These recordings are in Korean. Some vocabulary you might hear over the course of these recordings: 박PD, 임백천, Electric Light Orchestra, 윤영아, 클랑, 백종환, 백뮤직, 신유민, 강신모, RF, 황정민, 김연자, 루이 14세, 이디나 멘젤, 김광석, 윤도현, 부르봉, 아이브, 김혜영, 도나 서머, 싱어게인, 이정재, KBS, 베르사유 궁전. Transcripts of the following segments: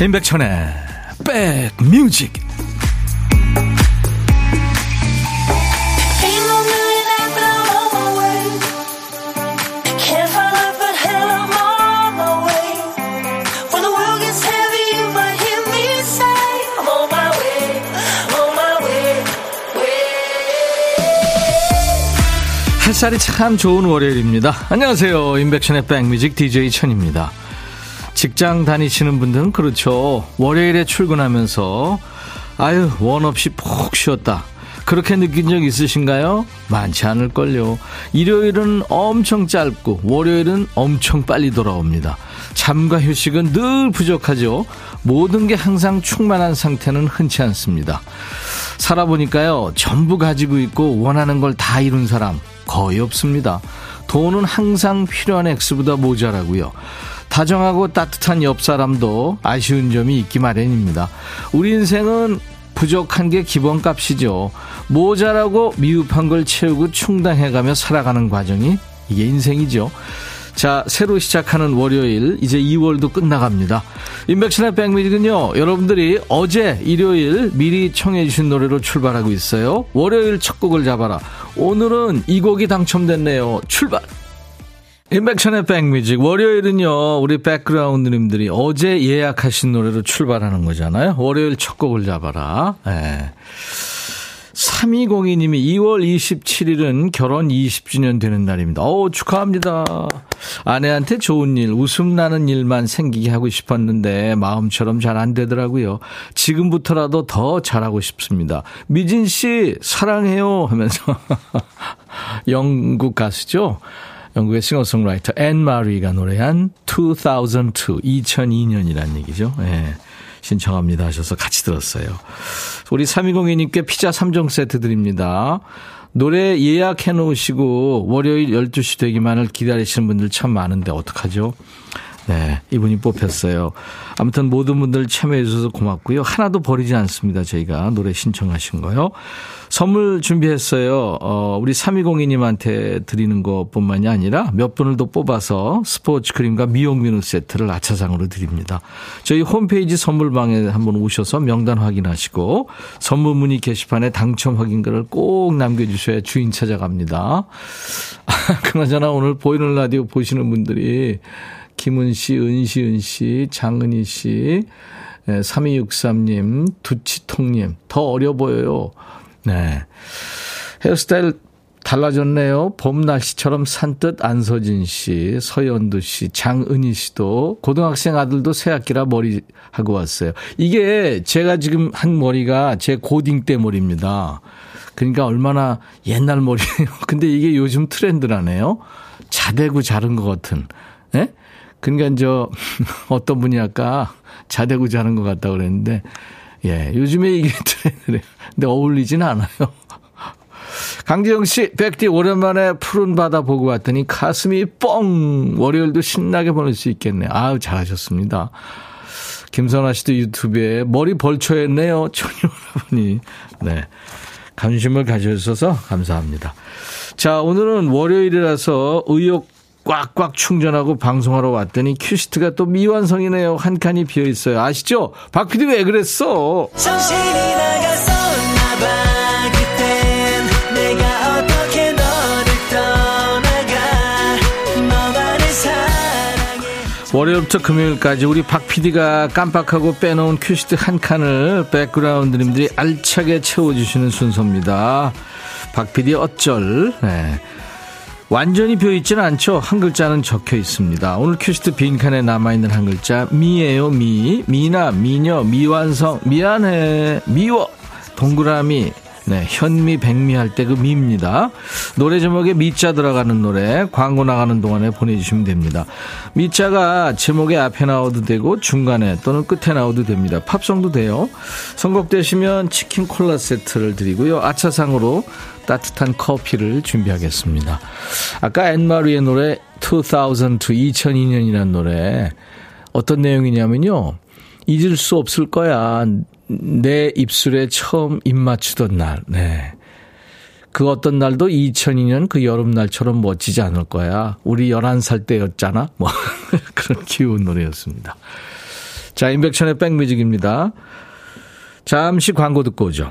임백천의 백뮤직. 햇살이 참 좋은 월요일입니다. 안녕하세요, 임백천의 백뮤직 DJ 천입니다. 직장 다니시는 분들은 그렇죠. 월요일에 출근하면서 아유, 원 없이 푹 쉬었다, 그렇게 느낀 적 있으신가요? 많지 않을걸요. 일요일은 엄청 짧고 월요일은 엄청 빨리 돌아옵니다. 잠과 휴식은 늘 부족하죠. 모든 게 항상 충만한 상태는 흔치 않습니다. 살아보니까요, 전부 가지고 있고 원하는 걸 다 이룬 사람 거의 없습니다. 돈은 항상 필요한 액수보다 모자라고요. 다정하고 따뜻한 옆 사람도 아쉬운 점이 있기 마련입니다. 우리 인생은 부족한 게 기본값이죠. 모자라고 미흡한 걸 채우고 충당해가며 살아가는 과정이 이게 인생이죠. 자, 새로 시작하는 월요일, 이제 2월도 끝나갑니다. 임백천의 백뮤직은요, 여러분들이 어제 일요일 미리 청해 주신 노래로 출발하고 있어요. 월요일 첫 곡을 잡아라. 오늘은 이 곡이 당첨됐네요. 출발! 임백천의 백뮤직. 월요일은요, 우리 백그라운드님들이 어제 예약하신 노래로 출발하는 거잖아요. 월요일 첫 곡을 잡아라. 네. 3202님이 2월 27일은 결혼 20주년 되는 날입니다. 오, 축하합니다. 아내한테 좋은 일, 웃음 나는 일만 생기게 하고 싶었는데 마음처럼 잘 안 되더라고요. 지금부터라도 더 잘하고 싶습니다. 미진 씨 사랑해요 하면서 영국 가수죠. 영국의 싱어송라이터 앤 마리가 노래한 2002년이라는 얘기죠. 예, 신청합니다 하셔서 같이 들었어요. 우리 3202님께 피자 3종 세트 드립니다. 노래 예약해 놓으시고 월요일 12시 되기만을 기다리시는 분들 참 많은데 어떡하죠? 네, 이분이 뽑혔어요. 아무튼 모든 분들 참여해 주셔서 고맙고요. 하나도 버리지 않습니다, 저희가. 노래 신청하신 거요. 선물 준비했어요. 우리 3202님한테 드리는 것뿐만이 아니라 몇 분을 더 뽑아서 스포츠크림과 미용비누 세트를 아차상으로 드립니다. 저희 홈페이지 선물방에 한번 오셔서 명단 확인하시고 선물 문의 게시판에 당첨 확인글을 꼭 남겨주셔야 주인 찾아갑니다. 그나저나 오늘 보이는 라디오 보시는 분들이 김은 씨, 은시은 씨, 장은희 씨, 3263님, 두치통님, 더 어려 보여요. 네. 헤어스타일 달라졌네요. 봄 날씨처럼 산뜻. 안서진 씨, 서연두 씨, 장은희 씨도, 고등학생 아들도 새 학기라 머리 하고 왔어요. 이게 제가 지금 한 머리가 제 고딩 때 머리입니다. 그러니까 얼마나 옛날 머리예요. 근데 이게 요즘 트렌드라네요. 자대고 자른 것 같은. 네? 그러니까 저 어떤 분이 아까 자대고 자는 것 같다고 그랬는데, 예, 요즘에 이게 트렌드래요. 근데 어울리진 않아요. 강지영 씨, 백디 오랜만에 푸른 바다 보고 왔더니 가슴이 뻥. 월요일도 신나게 보낼 수 있겠네요. 아우, 잘하셨습니다. 김선아 씨도 유튜브에 머리 벌초했네요. 천여 여러분이 네, 관심을 가져주셔서 감사합니다. 자, 오늘은 월요일이라서 의욕 꽉꽉 충전하고 방송하러 왔더니 큐시트가 또 미완성이네요. 한 칸이 비어있어요. 아시죠? 박PD 왜 그랬어? 정신이 나갔었나봐. 그땐 내가 어떻게 너를 떠나가. 너만을 사랑해. 월요일부터 금요일까지 우리 박PD가 깜빡하고 빼놓은 큐시트 한 칸을 백그라운드님들이 알차게 채워주시는 순서입니다. 박PD 어쩔. 네. 완전히 비어있지는 않죠. 한 글자는 적혀 있습니다. 오늘 큐시트 빈칸에 남아있는 한 글자 미예요. 미, 미나, 미녀, 미완성, 미안해, 미워, 동그라미, 네, 현미, 백미 할 때 그 미입니다. 노래 제목에 미자 들어가는 노래 광고 나가는 동안에 보내주시면 됩니다. 미자가 제목에 앞에 나와도 되고 중간에 또는 끝에 나와도 됩니다. 팝송도 돼요. 선곡되시면 치킨 콜라 세트를 드리고요. 아차상으로 따뜻한 커피를 준비하겠습니다. 아까 앤마리의 노래 2002년이라는 노래 어떤 내용이냐면요, 잊을 수 없을 거야. 내 입술에 처음 입 맞추던 날. 네. 그 어떤 날도 2002년 그 여름날처럼 멋지지 않을 거야. 우리 11살 때였잖아. 뭐 그런 귀여운 노래였습니다. 자, 임백천의 백뮤직입니다. 잠시 광고 듣고 오죠.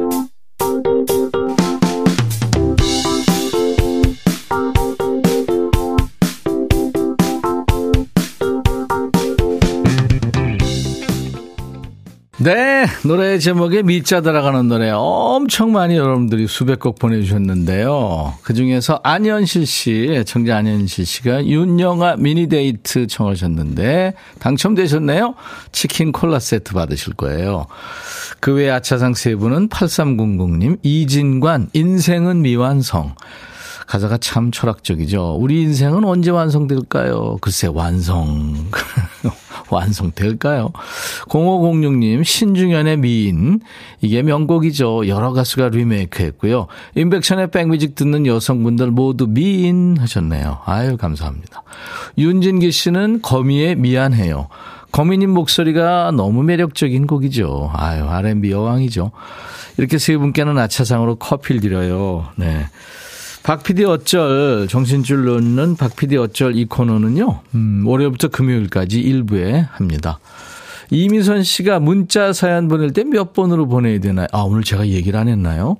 네, 노래 제목에 미자 들어가는 노래 엄청 많이 여러분들이 수백 곡 보내주셨는데요. 그중에서 안현실 씨, 청자 안현실 씨가 윤영아 미니데이트 청하셨는데 당첨되셨네요. 치킨 콜라 세트 받으실 거예요. 그 외 아차상 세 분은 8300님, 이진관, 인생은 미완성. 가사가 참 철학적이죠. 우리 인생은 언제 완성될까요? 글쎄 완성. 완성될까요? 0506님 신중현의 미인, 이게 명곡이죠. 여러 가수가 리메이크했고요. 임백천의 백뮤직 듣는 여성분들 모두 미인 하셨네요. 아유 감사합니다. 윤진기 씨는 거미의 미안해요. 거미님 목소리가 너무 매력적인 곡이죠. 아유 R&B 여왕이죠. 이렇게 세 분께는 아차상으로 커피를 드려요. 네. 박PD 어쩔, 정신줄 놓는 박PD 어쩔 이 코너는요, 월요일부터 금요일까지 일부에 합니다. 이미선 씨가 문자 사연 보낼 때 몇 번으로 보내야 되나요? 아, 오늘 제가 얘기를 안 했나요?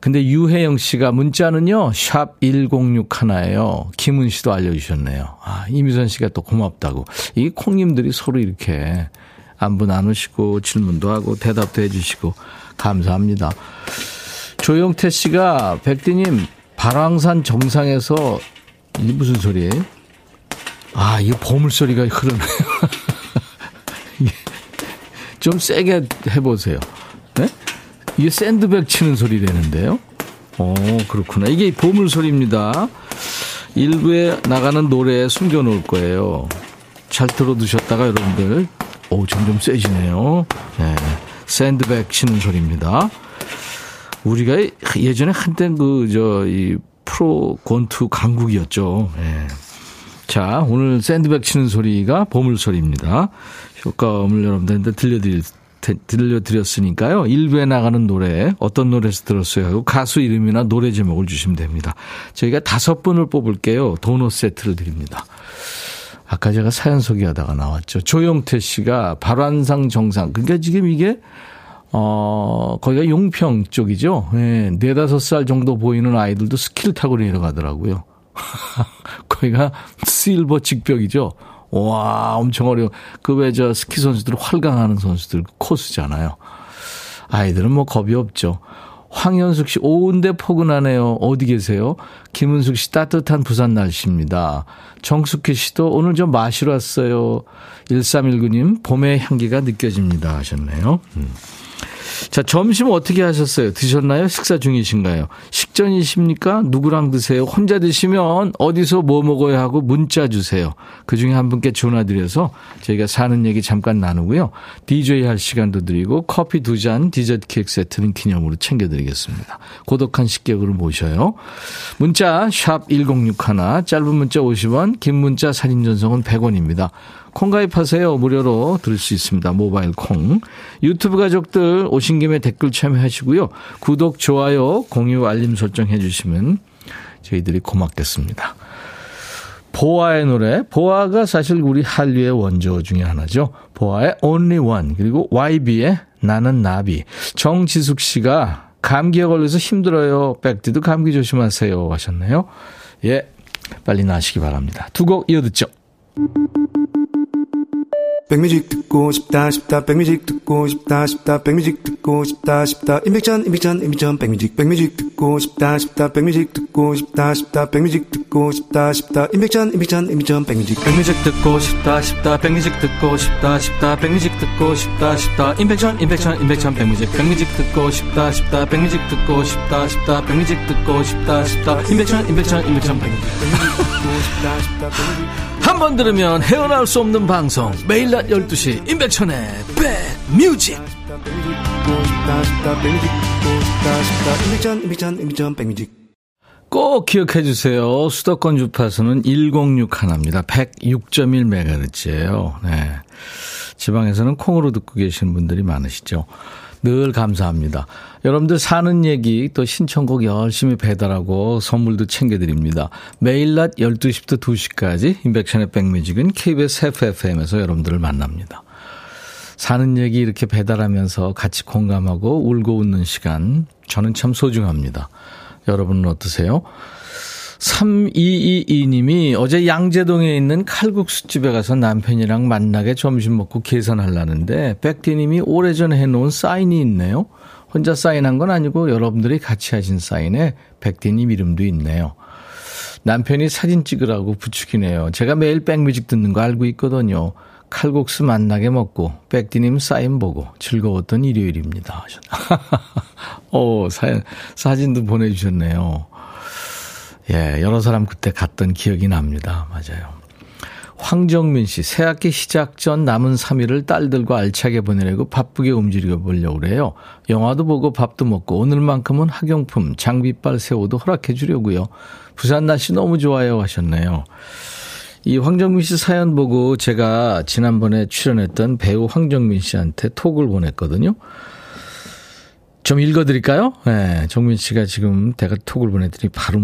근데 유혜영 씨가 문자는요, 샵1061예요. 김은 씨도 알려주셨네요. 아, 이미선 씨가 또 고맙다고. 이 콩님들이 서로 이렇게 안부 나누시고, 질문도 하고, 대답도 해주시고, 감사합니다. 조영태 씨가, 백디님, 발왕산 정상에서 이게 무슨 소리예요? 아, 이거 보물소리가 흐르네요. 좀 세게 해보세요. 네? 이게 샌드백 치는 소리라는데요. 그렇구나. 이게 보물소리입니다. 일부에 나가는 노래에 숨겨놓을 거예요. 잘 들어두셨다가 여러분들, 점점 세지네요. 네, 샌드백 치는 소리입니다. 우리가 예전에 한때 이 프로 권투 강국이었죠. 예. 자, 오늘 샌드백 치는 소리가 보물 소리입니다. 효과음을 여러분들한테 들려드렸으니까요. 일부에 나가는 노래, 어떤 노래에서 들었어요 하고 가수 이름이나 노래 제목을 주시면 됩니다. 저희가 5분을 뽑을게요. 도넛 세트를 드립니다. 아까 제가 사연 소개하다가 나왔죠. 조영태 씨가 발완상 정상. 그러니까 지금 이게 거기가 용평 쪽이죠. 네, 4-5살 정도 보이는 아이들도 스키를 타고 내려가더라고요. 거기가 실버 직벽이죠. 와, 엄청 어려워. 그 외 저 스키 선수들 활강하는 선수들 코스잖아요. 아이들은 뭐 겁이 없죠. 황현숙 씨, 오운데 포근하네요. 어디 계세요? 김은숙 씨, 따뜻한 부산 날씨입니다. 정숙희 씨도 오늘 좀 마시러 왔어요. 1319님, 봄의 향기가 느껴집니다 하셨네요. 자, 점심 어떻게 하셨어요? 드셨나요? 식사 중이신가요? 식전이십니까? 누구랑 드세요? 혼자 드시면 어디서 뭐 먹어야 하고 문자 주세요. 그중에 한 분께 전화드려서 저희가 사는 얘기 잠깐 나누고요. DJ 할 시간도 드리고 커피 2잔 디저트 케이크 세트는 기념으로 챙겨드리겠습니다. 고독한 식객으로 모셔요. 문자 샵1061, 짧은 문자 50원, 긴 문자 사진 전송은 100원입니다. 콩 가입하세요. 무료로 들을 수 있습니다. 모바일 콩. 유튜브 가족들 오신 김에 댓글 참여하시고요. 구독, 좋아요, 공유, 알림 설정해 주시면 저희들이 고맙겠습니다. 보아의 노래. 보아가 사실 우리 한류의 원조 중에 하나죠. 보아의 Only One, 그리고 YB의 나는 나비. 정지숙 씨가 감기에 걸려서 힘들어요. 백디도 감기 조심하세요 하셨네요. 예, 빨리 나으시기 바랍니다. 두 곡 이어듣죠. 백뮤직 듣고 싶다 싶다, 백뮤직 듣고 싶다 싶다, 백뮤직 듣고 싶다 싶다, 임백천 백뮤직 듣고 싶다 싶다, 백뮤직 듣고 싶다 싶다, 백뮤직 듣고 싶다 싶다, 임백천 백뮤직 듣고 싶다 싶다, 백뮤직 듣고 싶다 싶다, 백뮤직 듣고 싶다 싶다, 임백천 백뮤직 듣고 싶다 싶다, 백뮤직 듣고 싶다 싶다, 백뮤직 듣고 싶다 싶다, 임백천 백뮤직 듣고 싶다 싶다. 한 번 들으면 헤어나올 수 없는 방송, 매일 낮 12시 임백천의 백뮤직. 꼭 기억해주세요. 수도권 주파수는 106.1입니다. 106.1MHz예요. 네. 지방에서는 콩으로 듣고 계시는 분들이 많으시죠. 늘 감사합니다. 여러분들 사는 얘기 또 신청곡 열심히 배달하고 선물도 챙겨드립니다. 매일 낮 12시부터 2시까지 임백천의 백뮤직은 KBS FFM에서 여러분들을 만납니다. 사는 얘기 이렇게 배달하면서 같이 공감하고 울고 웃는 시간, 저는 참 소중합니다. 여러분은 어떠세요? 3222님이 어제 양재동에 있는 칼국수집에 가서 남편이랑 만나게 점심 먹고 계산하려는데 백디님이 오래전에 해놓은 사인이 있네요. 혼자 사인한 건 아니고 여러분들이 같이 하신 사인에 백디님 이름도 있네요. 남편이 사진 찍으라고 부추기네요. 제가 매일 백뮤직 듣는 거 알고 있거든요. 칼국수 만나게 먹고 백디님 사인 보고 즐거웠던 일요일입니다. 오, 사진도 보내주셨네요. 예, 여러 사람 그때 갔던 기억이 납니다. 맞아요. 황정민 씨, 새학기 시작 전 남은 3일을 딸들과 알차게 보내려고 바쁘게 움직여 보려고 그래요. 영화도 보고 밥도 먹고 오늘만큼은 학용품, 장비빨 세워도 허락해 주려고요. 부산 날씨 너무 좋아요 하셨네요. 이 황정민 씨 사연 보고 제가 지난번에 출연했던 배우 황정민 씨한테 톡을 보냈거든요. 좀 읽어드릴까요? 네, 정민 씨가 지금 제가 톡을 보내더니 바로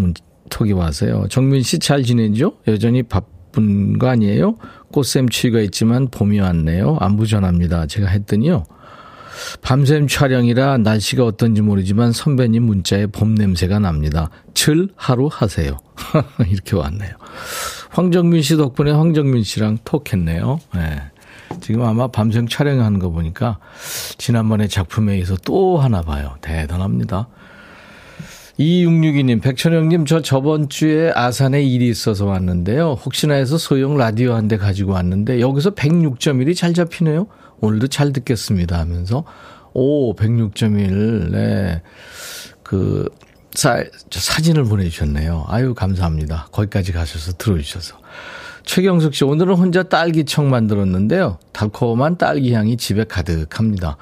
톡이 와서요. 정민 씨 잘 지내죠? 여전히 바쁜 거 아니에요? 꽃샘 추위가 있지만 봄이 왔네요. 안부 전합니다. 제가 했더니요. 밤샘 촬영이라 날씨가 어떤지 모르지만 선배님 문자에 봄 냄새가 납니다. 즐 하루 하세요. 이렇게 왔네요. 황정민 씨 덕분에 황정민 씨랑 톡했네요. 네. 지금 아마 밤샘 촬영하는 거 보니까 지난번에 작품에 의해서 또 하나 봐요. 대단합니다. 2662님, 백천영님, 저 저번 주에 아산에 일이 있어서 왔는데요. 혹시나 해서 소형 라디오 한 대 가지고 왔는데 여기서 106.1이 잘 잡히네요. 오늘도 잘 듣겠습니다 하면서, 오, 106.1, 네. 그 사진을 보내주셨네요. 아유, 감사합니다. 거기까지 가셔서 들어주셔서. 최경숙 씨, 오늘은 혼자 딸기청 만들었는데요. 달콤한 딸기 향이 집에 가득합니다.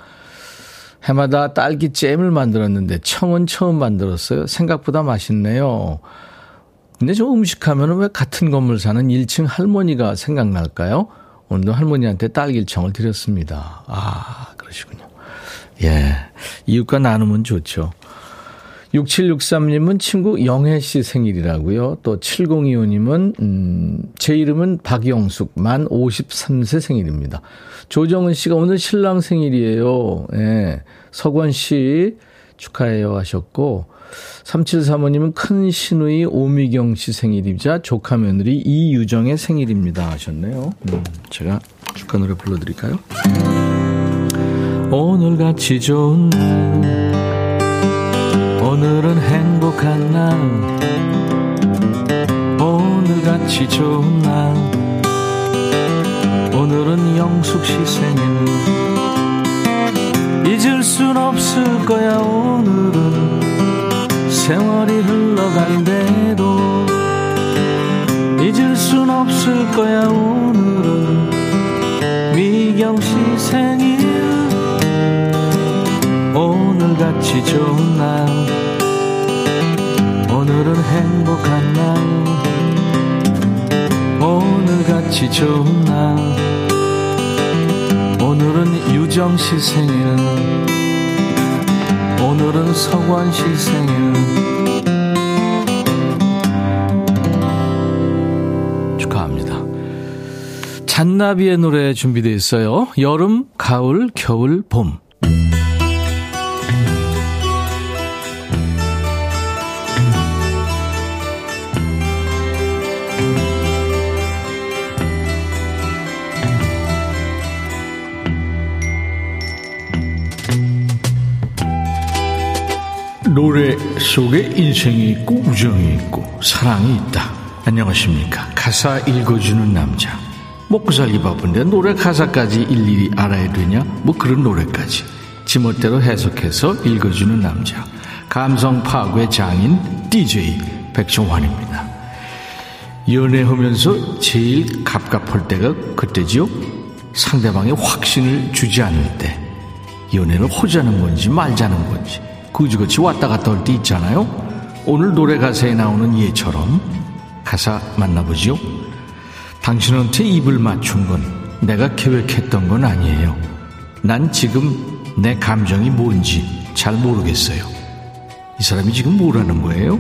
해마다 딸기 잼을 만들었는데 청은 처음 만들었어요. 생각보다 맛있네요. 근데 저 음식하면 왜 같은 건물 사는 1층 할머니가 생각날까요? 오늘도 할머니한테 딸기청을 드렸습니다. 아, 그러시군요. 예, 이웃과 나누면 좋죠. 6763님은 친구 영혜 씨 생일이라고요. 또 7025님은 제 이름은 박영숙 만 53세 생일입니다. 조정은 씨가 오늘 신랑 생일이에요. 예, 서권 씨 축하해요 하셨고, 3735님은 큰 시누이 오미경 씨 생일이자 조카 며느리 이유정의 생일입니다 하셨네요. 제가 축하 노래 불러드릴까요? 오늘같이 좋은 날, 오늘은 행복한 날, 오늘같이 좋은 날, 오늘은 영숙 씨 생일. 잊을 순 없을 거야. 오늘은 세월이 흘러간대도 잊을 순 없을 거야. 오늘은 미경 씨 생일. 오늘같이 좋은 날, 오늘은 행복한 날, 오늘같이 좋은 날, 오늘은 유정 씨 생일, 오늘은 서관 씨 생일. 축하합니다. 잔나비의 노래 준비되어 있어요. 여름, 가을, 겨울, 봄. 노래 속에 인생이 있고 우정이 있고 사랑이 있다. 안녕하십니까. 가사 읽어주는 남자. 먹고 살기 바쁜데 노래 가사까지 일일이 알아야 되냐? 뭐 그런 노래까지 지멋대로 해석해서 읽어주는 남자. 감성 파괴 장인 DJ 백종환입니다. 연애하면서 제일 갑갑할 때가 그때지요. 상대방의 확신을 주지 않을 때. 연애를 하자는 건지 말자는 건지 그지그지 왔다 갔다 할 때 있잖아요. 오늘 노래 가사에 나오는 예처럼 가사 만나보지요. 당신한테 입을 맞춘 건 내가 계획했던 건 아니에요. 난 지금 내 감정이 뭔지 잘 모르겠어요. 이 사람이 지금 뭐라는 거예요?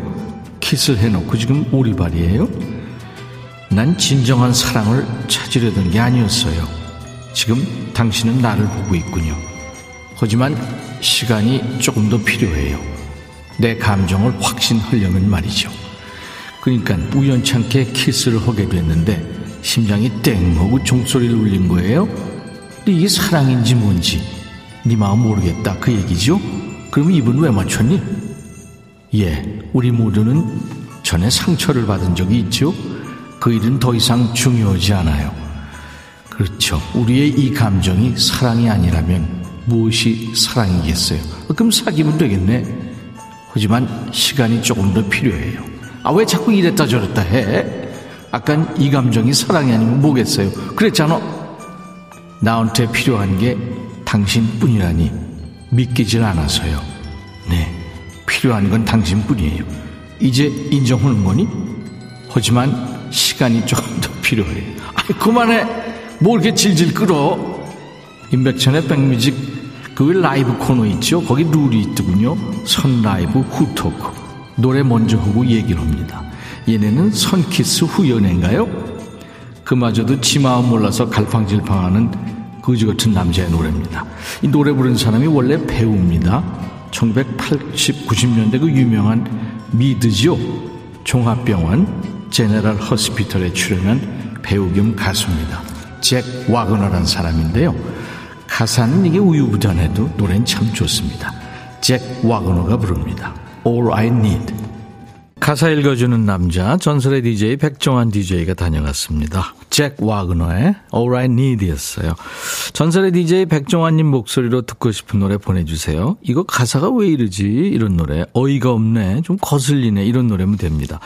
키스를 해놓고 지금 오리발이에요? 난 진정한 사랑을 찾으려던 게 아니었어요. 지금 당신은 나를 보고 있군요. 하지만 시간이 조금 더 필요해요. 내 감정을 확신하려면 말이죠. 그러니까 우연찮게 키스를 하게 됐는데 심장이 땡 하고 종소리를 울린 거예요. 근데 이게 사랑인지 뭔지 네 마음 모르겠다 그 얘기죠. 그럼 입은 왜 맞췄니? 예, 우리 모두는 전에 상처를 받은 적이 있죠. 그 일은 더 이상 중요하지 않아요. 그렇죠. 우리의 이 감정이 사랑이 아니라면 무엇이 사랑이겠어요. 그럼 사귀면 되겠네. 하지만 시간이 조금 더 필요해요. 아, 왜 자꾸 이랬다 저랬다 해? 아깐 이 감정이 사랑이 아니면 뭐겠어요. 그랬잖아. 나한테 필요한 게 당신뿐이라니 믿기질 않아서요. 네, 필요한 건 당신뿐이에요. 이제 인정하는 거니? 하지만 시간이 조금 더 필요해. 아이, 그만해. 뭐 이렇게 질질 끌어. 임백천의 백뮤직 그 라이브 코너 있죠. 거기 룰이 있더군요. 선 라이브 후 토크. 노래 먼저 하고 얘기를 합니다. 얘네는 선키스 후 연애인가요? 그마저도 지 마음 몰라서 갈팡질팡하는 거지같은 남자의 노래입니다. 이 노래 부른 사람이 원래 배우입니다. 1990년대 그 유명한 미드죠. 종합병원 제네럴 허스피털에 출연한 배우 겸 가수입니다. 잭 와그너란 사람인데요. 가사는 이게 우유부단해도 노래는 참 좋습니다. 잭 와그너가 부릅니다. All I Need. 가사 읽어주는 남자, 전설의 DJ 백종환 DJ가 다녀갔습니다. 잭 와그너의 All I Need였어요. 전설의 DJ 백종환님 목소리로 듣고 싶은 노래 보내주세요. 이거 가사가 왜 이러지? 이런 노래. 어이가 없네. 좀 거슬리네. 이런 노래면 됩니다.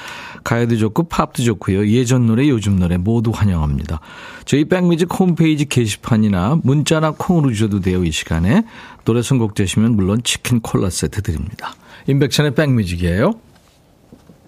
가요도 좋고 팝도 좋고요. 예전 노래, 요즘 노래 모두 환영합니다. 저희 백뮤직 홈페이지 게시판이나 문자나 콩으로 주셔도 돼요. 이 시간에. 노래 선곡되시면 물론 치킨 콜라 세트 드립니다. 임백천의 백뮤직이에요.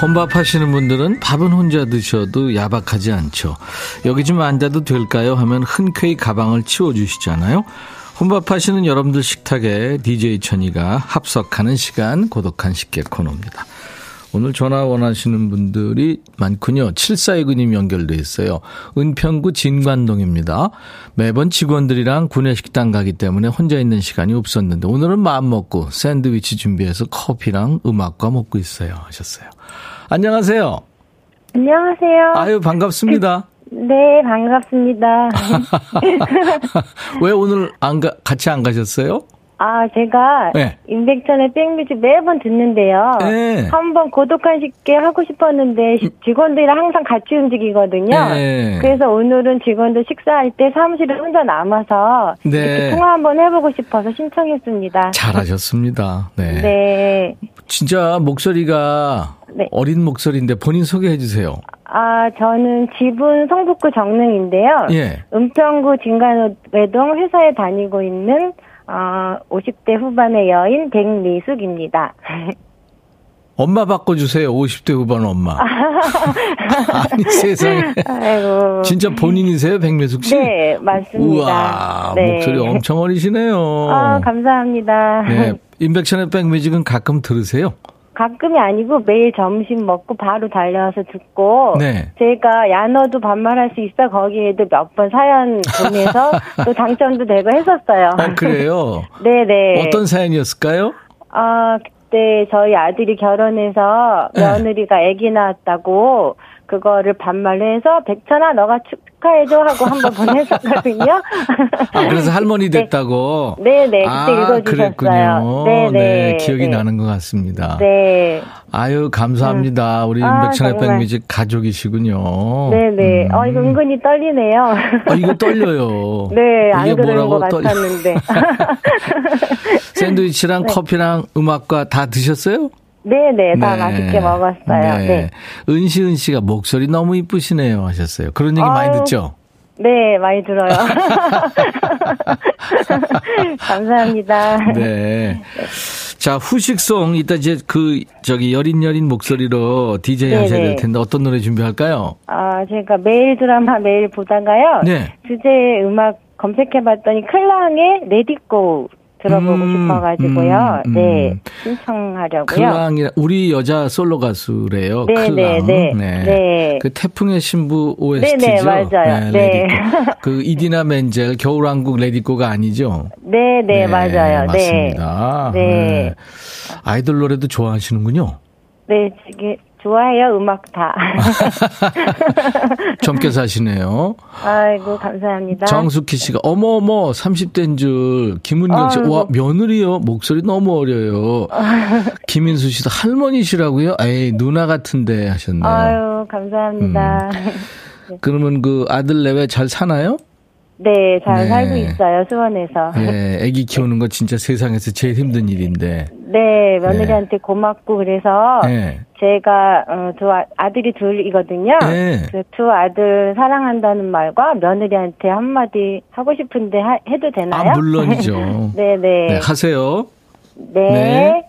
혼밥하시는 분들은 밥은 혼자 드셔도 야박하지 않죠. 여기 좀 앉아도 될까요? 하면 흔쾌히 가방을 치워주시잖아요. 혼밥하시는 여러분들 식탁에 DJ 천이가 합석하는 시간, 고독한 식객 코너입니다. 오늘 전화 원하시는 분들이 많군요. 7429님 연결돼 있어요. 은평구 진관동입니다. 매번 직원들이랑 구내식당 가기 때문에 혼자 있는 시간이 없었는데 오늘은 마음 먹고 샌드위치 준비해서 커피랑 음악과 먹고 있어요. 하셨어요. 안녕하세요. 안녕하세요. 아유, 반갑습니다. 네, 반갑습니다. 왜 오늘 같이 안 가셨어요? 아, 제가 네. 임백천의 백뮤직 매번 듣는데요. 네. 한번 고독한 식객 하고 싶었는데 직원들이랑 항상 같이 움직이거든요. 네. 그래서 오늘은 직원들 식사할 때 사무실에 혼자 남아서 네. 이렇게 통화 한번 해보고 싶어서 신청했습니다. 잘하셨습니다. 네. 네. 진짜 목소리가 네. 어린 목소리인데 본인 소개해 주세요. 아, 저는 집은 성북구 정릉인데요. 예. 은평구 진관외동 회사에 다니고 있는 50대 후반의 여인 백미숙입니다. 엄마 바꿔주세요. 50대 후반 엄마. 아니, 세상에. 아이고. 진짜 본인이세요, 백미숙 씨? 네, 맞습니다. 우와, 네. 목소리 엄청 어리시네요. 아, 감사합니다. 네, 임백천의 백뮤직은 가끔 들으세요? 가끔이 아니고 매일 점심 먹고 바로 달려와서 듣고 네. 제가 야너도 반말할 수 있어 거기에도 몇 번 사연 보내서 또 당첨도 되고 했었어요. 아, 그래요? 네네. 어떤 사연이었을까요? 아, 그때 저희 아들이 결혼해서 며느리가 아기 낳았다고 그거를 반말해서 백천아 너가 축하해줘 하고 한번 보냈었거든요. 아, 그래서 할머니 됐다고. 네네. 네, 그때 읽어주셨어요. 네네. 네, 기억이 나는 것 같습니다. 네. 아유 감사합니다. 우리 백천의 백뮤직 가족이시군요. 네네. 이거 은근히 떨리네요. 이거 떨려요. 네. 안 그런 것 같았는데. 샌드위치랑 네. 커피랑 음악과 다 드셨어요? 네네, 다 네. 맛있게 먹었어요. 네. 네. 은시은 씨가 목소리 너무 이쁘시네요 하셨어요. 그런 얘기 많이 듣죠? 네, 많이 들어요. 감사합니다. 네. 자, 후식송, 이따 이제 여린여린 목소리로 DJ 네네. 하셔야 될 텐데, 어떤 노래 준비할까요? 제가 매일 드라마 매일 보다가요. 네. 주제의 음악 검색해봤더니, 클랑의 레디고 들어보고 싶어가지고요. 네, 신청하려고요. 클랑이라 우리 여자 솔로 가수래요. 클랑. 네. 그 태풍의 신부 OST죠. 네네, 맞아요. 네. 그 이디나 멘젤 겨울왕국 레디고가 아니죠. 네네, 맞아요. 맞습니다. 네. 아이돌 노래도 좋아하시는군요. 네, 되게 좋아해요. 음악 다. 젊게 사시네요. 아이고 감사합니다. 정숙희 씨가 어머어머 30대인 줄. 김은경 씨. 와 며느리요. 목소리 너무 어려요. 김인수 씨도 할머니시라고요? 에이 누나 같은데 하셨네요. 아유 감사합니다. 네. 그러면 그 아들 내외 잘 사나요? 네, 잘 살고 있어요, 수원에서. 네, 아기 키우는 거 진짜 세상에서 제일 힘든 일인데. 네, 며느리한테 고맙고 그래서 제가 아들이 둘이거든요. 네. 그 두 아들 사랑한다는 말과 며느리한테 한마디 하고 싶은데 해도 되나요? 아, 물론이죠. 네, 하세요. 네.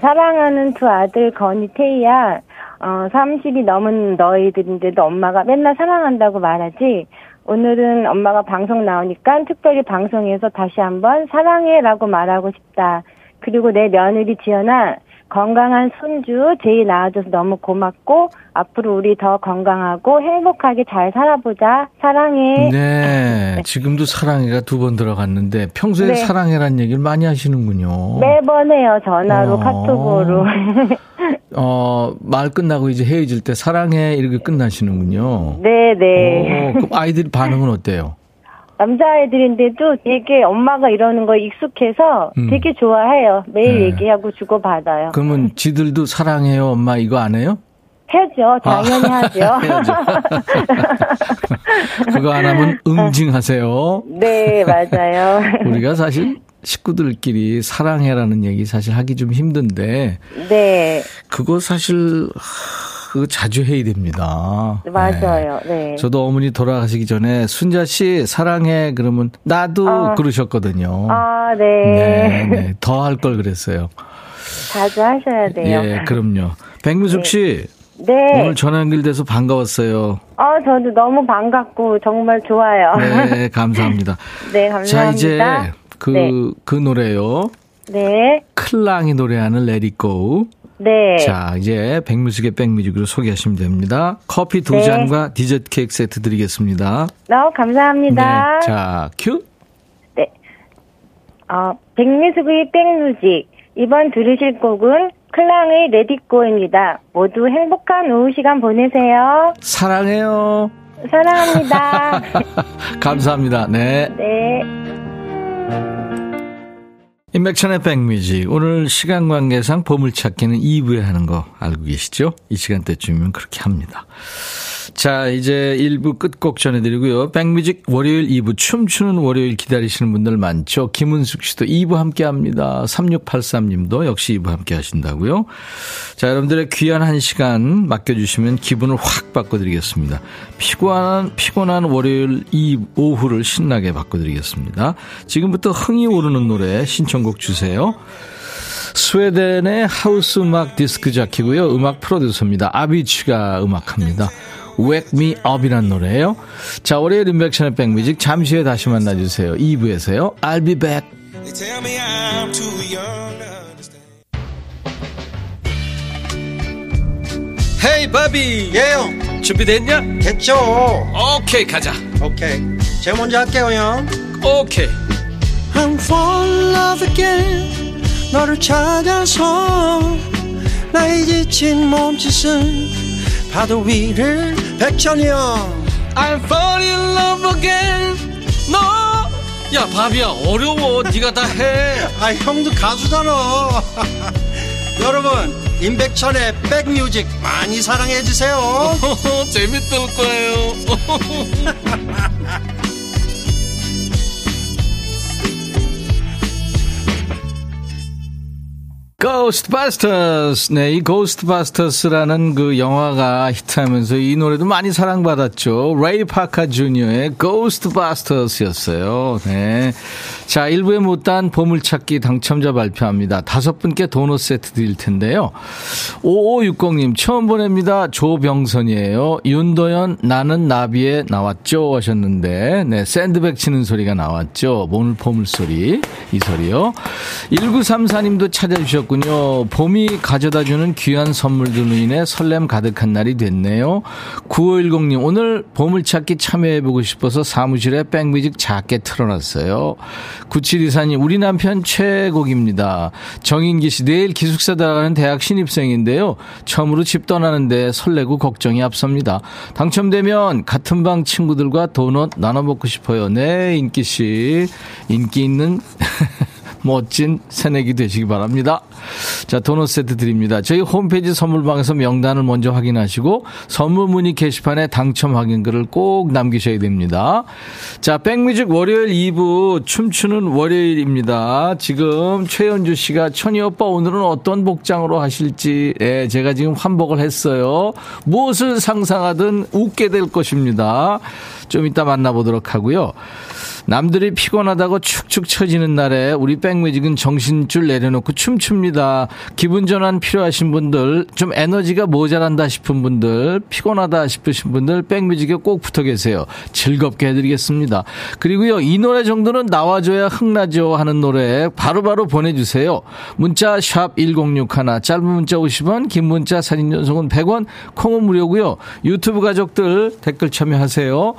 사랑하는 두 아들 건이 태희야. 30이 넘은 너희들인데도 엄마가 맨날 사랑한다고 말하지. 오늘은 엄마가 방송 나오니까 특별히 방송에서 다시 한번 사랑해라고 말하고 싶다. 그리고 내 며느리 지연아 건강한 손주 제이 낳아줘서 너무 고맙고 앞으로 우리 더 건강하고 행복하게 잘 살아보자. 사랑해. 네. 지금도 사랑해가 두 번 들어갔는데 평소에 사랑해란 얘기를 많이 하시는군요. 매번 해요. 전화로 카톡으로. 말 끝나고 이제 헤어질 때 사랑해 이렇게 끝나시는군요. 네네. 그럼 아이들 반응은 어때요? 남자아이들인데도 되게 엄마가 이러는 거 익숙해서 되게 좋아해요. 매일 얘기하고 주고받아요. 그러면 지들도 사랑해요 엄마 이거 안 해요? 해죠. 당연히 하죠. 그거 안 하면 응징하세요. 네 맞아요. 우리가 사실 식구들끼리 사랑해라는 얘기 사실 하기 좀 힘든데 네. 그거 사실 그거 자주 해야 됩니다. 맞아요. 네. 저도 어머니 돌아가시기 전에 순자 씨 사랑해 그러면 나도 그러셨거든요. 아, 네. 네. 더 할 걸 그랬어요. 자주 하셔야 돼요. 예, 그럼요. 백뮤직 씨. 네. 오늘 전화 연결돼서 반가웠어요. 저도 너무 반갑고 정말 좋아요. 네, 감사합니다. 네, 감사합니다. 자, 이제 그 노래요. 네. 클랑이 노래하는 Let It Go. 네. 자, 이제 백뮤직의 백뮤직으로 소개하시면 됩니다. 커피 두 잔과 디저트 케이크 세트 드리겠습니다. 감사합니다. 네. 자, 큐. 네. 백뮤직의 백뮤직. 이번 들으실 곡은 클랑의 Let It Go입니다. 모두 행복한 오후 시간 보내세요. 사랑해요. 사랑합니다. 감사합니다. 네. 네. 임백천의 백뮤직 오늘 시간 관계상 보물찾기는 2부에 하는 거 알고 계시죠? 이 시간대쯤이면 그렇게 합니다. 자 이제 1부 끝곡 전해드리고요. 백뮤직 월요일 2부 춤추는 월요일 기다리시는 분들 많죠. 김은숙 씨도 2부 함께합니다. 3683님도 역시 2부 함께하신다고요. 자 여러분들의 귀한 한 시간 맡겨주시면 기분을 확 바꿔드리겠습니다. 피곤한 월요일 오후를 신나게 바꿔드리겠습니다. 지금부터 흥이 오르는 노래 신청곡 주세요. 스웨덴의 하우스 음악 디스크 자키고요. 음악 프로듀서입니다. 아비치가 음악합니다. Wake Me Up이란 노래예요. 자, 월요일 인백션의 백뮤직 잠시 후에 다시 만나주세요. 2부에서요. I'll be back. They tell me I'm too young to understand. Hey, 바비. 예요. 준비됐냐? 됐죠. 오케이, 가자. 오케이. 제가 먼저 할게요, 형. 오케이. I'm falling in love again. 너를 찾아서 나의 지친 몸짓은 파도 위를 백천이야. I'm falling in love again. No. 야 바비야 어려워. 네가 다 해. 아 형도 가수잖아. 여러분 임백천의 백뮤직 많이 사랑해 주세요. 재밌을 거예요. 고스트바스터스. 네, 이 고스트바스터스라는 그 영화가 히트하면서 이 노래도 많이 사랑받았죠. 레이 파카 주니어의 고스트바스터스였어요. 네. 자, 1부에 못다한 보물찾기 당첨자 발표합니다. 5분께 도넛 세트 드릴 텐데요. 5560님 처음 보냅니다. 조병선이에요. 윤도현 나는 나비에 나왔죠 하셨는데, 네, 샌드백 치는 소리가 나왔죠. 보물 소리, 이 소리요. 1934님도 찾아주셨군요. 봄이 가져다주는 귀한 선물들로 인해 설렘 가득한 날이 됐네요. 9510님 오늘 보물찾기 참여해보고 싶어서 사무실에 백뮤직 작게 틀어놨어요. 9724님 우리 남편 최애곡입니다. 정인기씨 내일 기숙사 들어가는 대학 신입생인데요. 처음으로 집 떠나는데 설레고 걱정이 앞섭니다. 당첨되면 같은 방 친구들과 도넛 나눠먹고 싶어요. 네 인기씨 인기 있는 멋진 새내기 되시기 바랍니다. 자, 도넛 세트 드립니다. 저희 홈페이지 선물방에서 명단을 먼저 확인하시고 선물 문의 게시판에 당첨 확인글을 꼭 남기셔야 됩니다. 자, 백뮤직 월요일 2부 춤추는 월요일입니다. 지금 최연주 씨가 천희 오빠 오늘은 어떤 복장으로 하실지, 예, 제가 지금 환복을 했어요. 무엇을 상상하든 웃게 될 것입니다. 좀 이따 만나보도록 하고요. 남들이 피곤하다고 축축 처지는 날에 우리 백뮤직은 정신줄 내려놓고 춤춥니다. 기분전환 필요하신 분들, 좀 에너지가 모자란다 싶은 분들, 피곤하다 싶으신 분들 백뮤직에 꼭 붙어 계세요. 즐겁게 해드리겠습니다. 그리고요, 이 노래 정도는 나와줘야 흥나죠 하는 노래 바로바로 보내주세요. 문자 샵 1061, 짧은 문자 50원, 긴 문자 사진 전송은 100원, 콩은 무료고요. 유튜브 가족들 댓글 참여하세요.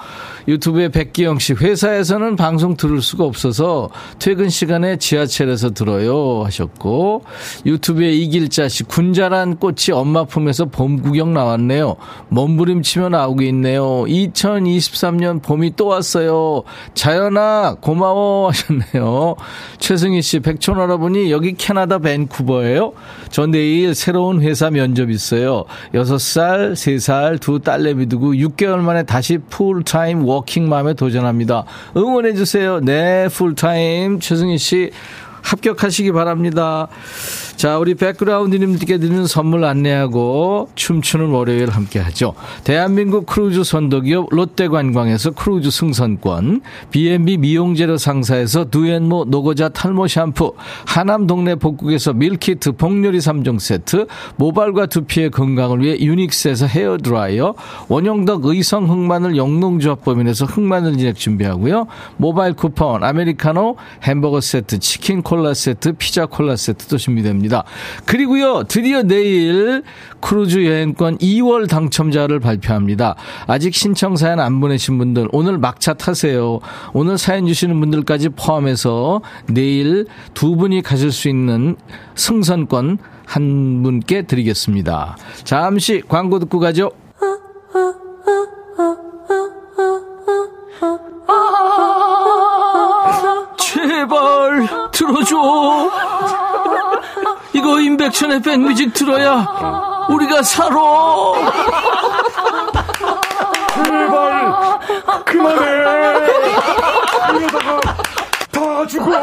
유튜브에 백기영 씨, 회사에서는 방송 들을 수가 없어서 퇴근 시간에 지하철에서 들어요 하셨고, 유튜브에 이길자 씨, 군자란 꽃이 엄마 품에서 봄 구경 나왔네요. 몸부림치며 나오고 있네요. 2023년 봄이 또 왔어요. 자연아 고마워 하셨네요. 최승희 씨, 백촌 할아버니 여기 캐나다 밴쿠버예요. 저 내일 새로운 회사 면접 있어요. 6살, 3살 두 딸내미 두고 6개월 만에 다시 풀타임 워킹맘에 도전합니다. 응원해주세요. 네, 풀타임 최승희씨 합격하시기 바랍니다. 자, 우리 백그라운드님들께 드리는 선물 안내하고 춤추는 월요일 함께하죠. 대한민국 크루즈 선도기업 롯데관광에서 크루즈 승선권, B&B 미용재료 상사에서 두앤모 노고자 탈모 샴푸, 하남 동네 복국에서 밀키트 복요리 3종 세트, 모발과 두피의 건강을 위해 유닉스에서 헤어드라이어, 원형덕 의성 흑마늘 영농조합법인에서 흑마늘 진액 준비하고요. 모바일 쿠폰, 아메리카노, 햄버거 세트, 치킨 콜라 세트, 피자 콜라 세트도 준비됩니다. 그리고요, 드디어 내일 크루즈 여행권 2월 당첨자를 발표합니다. 아직 신청 사연 안 보내신 분들 오늘 막차 타세요. 오늘 사연 주시는 분들까지 포함해서 내일 두 분이 가실 수 있는 승선권 한 분께 드리겠습니다. 잠시 광고 듣고 가죠. 제발 들어줘. 이거 임백천의 백뮤직 들어야 우리가 살아. 제발 그만해. 이러다가 다 죽어.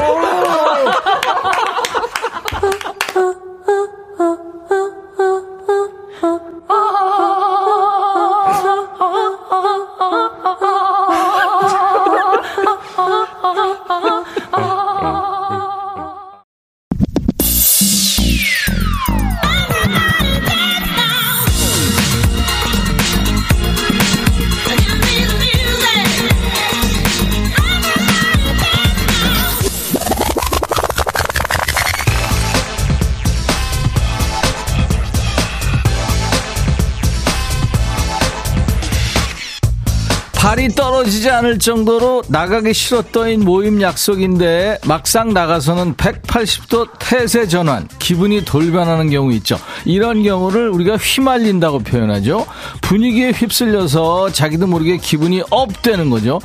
발이 떨어지지 않을 정도로 나가기 싫었던 모임 약속인데 막상 나가서는 180도 태세 전환, 기분이 돌변하는 경우 있죠. 이런 경우를 우리가 휘말린다고 표현하죠. 분위기에 휩쓸려서 자기도 모르게 기분이 업 되는 거죠.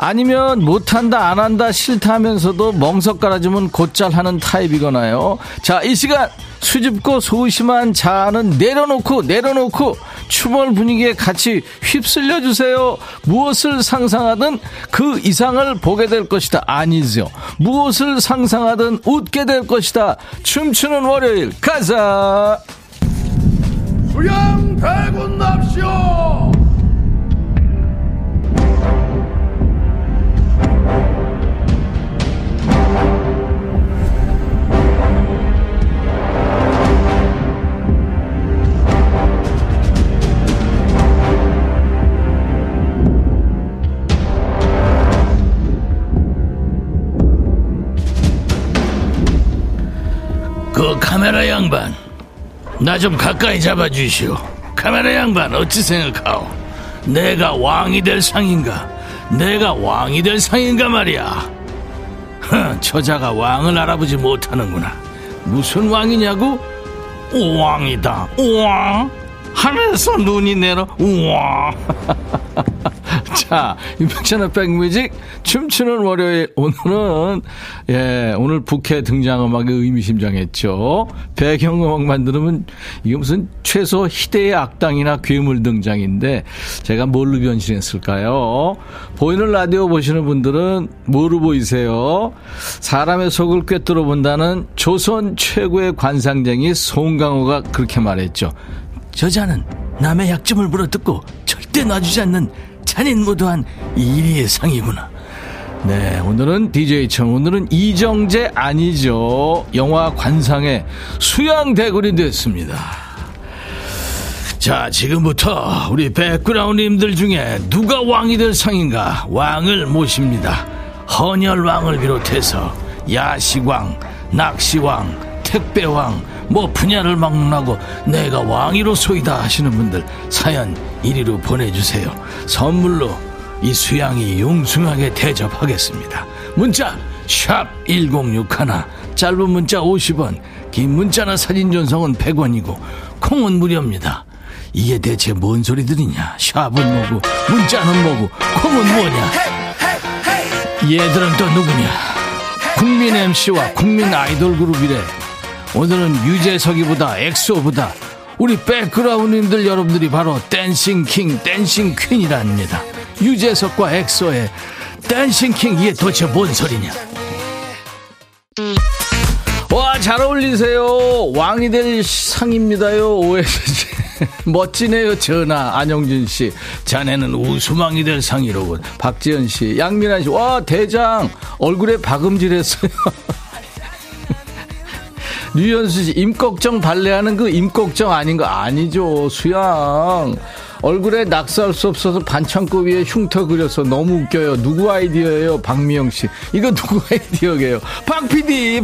아니면 못한다, 안한다, 싫다 하면서도 멍석 깔아주면 곧잘 하는 타입이거나요. 자, 이 시간 수줍고 소심한 자아는 내려놓고 추몰 분위기에 같이 휩쓸려주세요. 무엇을 상상하든 그 이상을 보게 될 것이다. 아니죠. 무엇을 상상하든 웃게 될 것이다. 춤추는 월요일 가자. 수양 대군 납시오. 그 카메라 양반, 나 좀 가까이 잡아주시오. 카메라 양반, 어찌 생각하오? 내가 왕이 될 상인가? 내가 왕이 될 상인가 말이야. 흥, 저자가 왕을 알아보지 못하는구나. 무슨 왕이냐고? 왕이다. 우왕 하늘에서 눈이 내려. 우왕. 자, 임백천의 백뮤직 춤추는 월요일. 오늘은 오늘 북해 등장음악이 의미심장했죠. 배경음악만 들으면 이게 무슨 최소 희대의 악당이나 괴물 등장인데 제가 뭘로 변신했을까요? 보이는 라디오 보시는 분들은 뭐로 보이세요? 사람의 속을 꿰뚫어 본다는 조선 최고의 관상쟁이 송강호가 그렇게 말했죠. 저자는 남의 약점을 물어뜯고 절대 놔주지 않는 잔인무도한 1위의 상이구나. 네, 오늘은 DJ청, 오늘은 이정재 아니죠. 영화 관상의 수양대군이 됐습니다. 자, 지금부터 우리 백그라운드님들 중에 누가 왕이 될 상인가 왕을 모십니다. 헌혈왕을 비롯해서 야시왕, 낚시왕, 택배왕, 뭐 분야를 막론하고 내가 왕이로소이다 하시는 분들 사연 1위로 보내주세요. 선물로 이 수양이 용숭하게 대접하겠습니다. 문자 샵1061, 짧은 문자 50원, 긴 문자나 사진 전송은 100원이고 콩은 무료입니다. 이게 대체 뭔 소리들이냐. 샵은 뭐고 문자는 뭐고 콩은 뭐냐. 얘들은 또 누구냐. 국민 MC와 국민 아이돌 그룹이래. 오늘은 유재석이보다 엑소보다 우리 백그라운드님들 여러분들이 바로 댄싱킹 댄싱퀸이랍니다. 유재석과 엑소의 댄싱킹, 이게 도대체 뭔 소리냐. 와, 잘 어울리세요. 왕이 될 상입니다요. OSG 멋지네요. 전하 안영진씨, 자네는 우수망이 될 상이로군. 박지연씨, 양민아씨, 와 대장 얼굴에 박음질했어요. 류현수씨, 임꺽정 발레하는 그 임꺽정 아닌거 아니죠. 수양 얼굴에 낙서할 수 없어서 반창고 위에 흉터 그려서 너무 웃겨요. 누구 아이디어예요? 박미영씨, 이거 누구 아이디어예요? 박PD.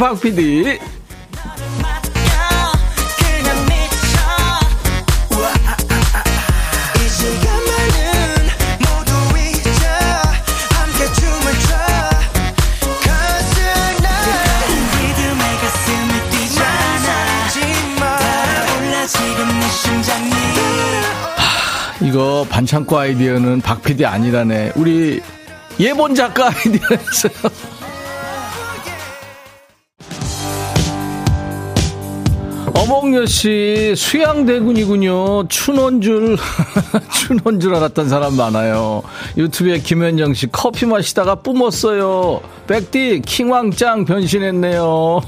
이거 반창고 아이디어는 박PD 아니라네. 우리 예본 작가 아이디어였어요. 어몽여씨, 수양대군이군요. 추논 줄 알았던 사람 많아요. 유튜브에 김현정씨, 커피 마시다가 뿜었어요. 백디 킹왕짱 변신했네요.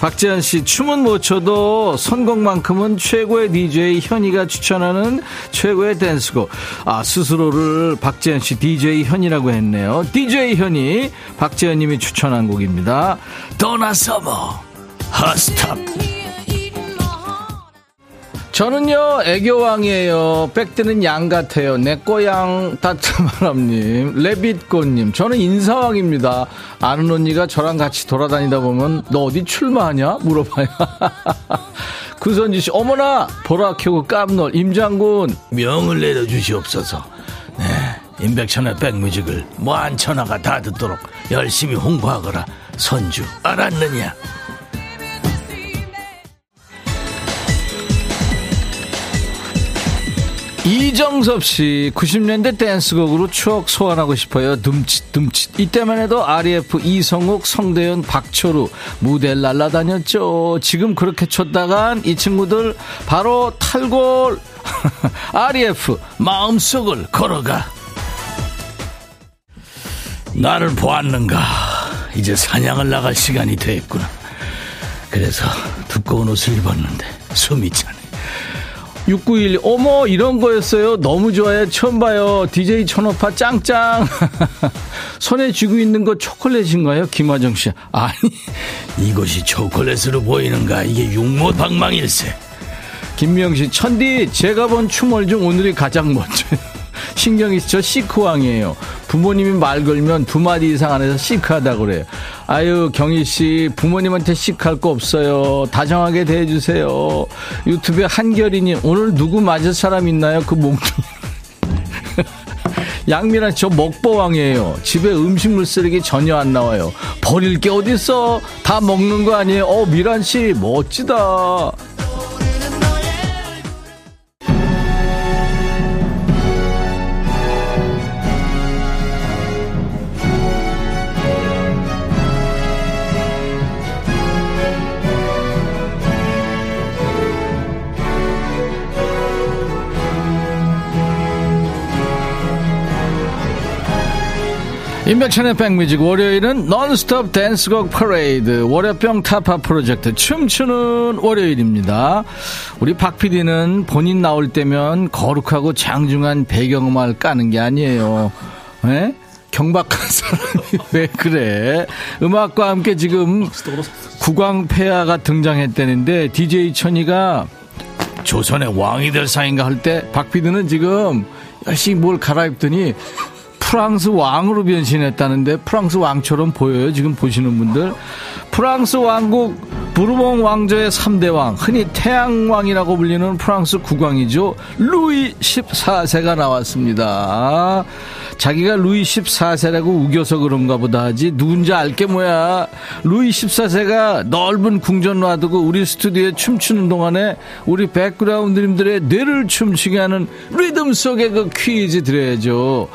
박재현씨, 춤은 못 춰도 선곡만큼은 최고의 DJ 현이가 추천하는 최고의 댄스곡. 아, 스스로를 박재현씨 DJ 현이라고 했네요. DJ 현이 박재현님이 추천한 곡입니다. 도나 서머 핫스탑. 저는요 애교왕이에요. 백드는 양 같아요. 내꼬양 따뜻마람님, 레빗꽃님, 저는 인사왕입니다. 아는 언니가 저랑 같이 돌아다니다 보면 너 어디 출마하냐 물어봐요. 구선지씨, 어머나 보라 켜고 깜놀. 임장군 명을 내려주시옵소서. 네, 임백천의 백뮤직을 만천하가 다 듣도록 열심히 홍보하거라. 선주 알았느냐? 이정섭씨, 90년대 댄스곡으로 추억 소환하고 싶어요. 듬칫듬칫. 이때만 해도 RF, 이성욱, 성대현, 박철우 무대를 날라다녔죠. 지금 그렇게 쳤다간 이 친구들 바로 탈골. RF 마음속을 걸어가. 나를 보았는가. 이제 사냥을 나갈 시간이 되었구나. 그래서 두꺼운 옷을 입었는데 숨이 차네. 6912, 어머 이런 거였어요. 너무 좋아요. 처음 봐요. DJ 천오파 짱짱. 손에 쥐고 있는 거 초콜릿인가요? 김화정씨, 아니 이것이 초콜릿으로 보이는가. 이게 육모방망일세. 김명씨, 천디 제가 본 춤월 중 오늘이 가장 멋져요. 신경이 저 시크왕이에요. 부모님이 말 걸면 두 마디 이상 안에서 시크하다고 그래요. 아유 경희씨, 부모님한테 시크할 거 없어요. 다정하게 대해주세요. 유튜브에 한결이님, 오늘 누구 맞을 사람 있나요? 그 몸뚱이. 양미란, 저 먹보왕이에요. 집에 음식물 쓰레기 전혀 안 나와요. 버릴 게 어딨어, 다 먹는 거 아니에요. 미란씨 멋지다. 임백천의 백뮤직, 월요일은 논스톱 댄스곡 퍼레이드, 월요병 타파 프로젝트 춤추는 월요일입니다. 우리 박PD는 본인 나올 때면 거룩하고 장중한 배경음악을 까는 게 아니에요. 에? 경박한 사람이 왜 그래. 음악과 함께 지금 국왕폐하가 등장했다는데, DJ 천이가 조선의 왕이 될 사인가 할 때 박PD는 지금 열심히 뭘 갈아입더니 프랑스 왕으로 변신했다는데, 프랑스 왕처럼 보여요 지금 보시는 분들. 프랑스 왕국 부르봉 왕조의 3대 왕, 흔히 태양왕이라고 불리는 프랑스 국왕이죠. 루이 14세가 나왔습니다. 자기가 루이 14세라고 우겨서 그런가 보다 하지 누군지 알게 뭐야. 루이 14세가 넓은 궁전 놔두고 우리 스튜디오에 춤추는 동안에 우리 백그라운드님들의 뇌를 춤추게 하는 리듬 속에 그 퀴즈 드려야죠.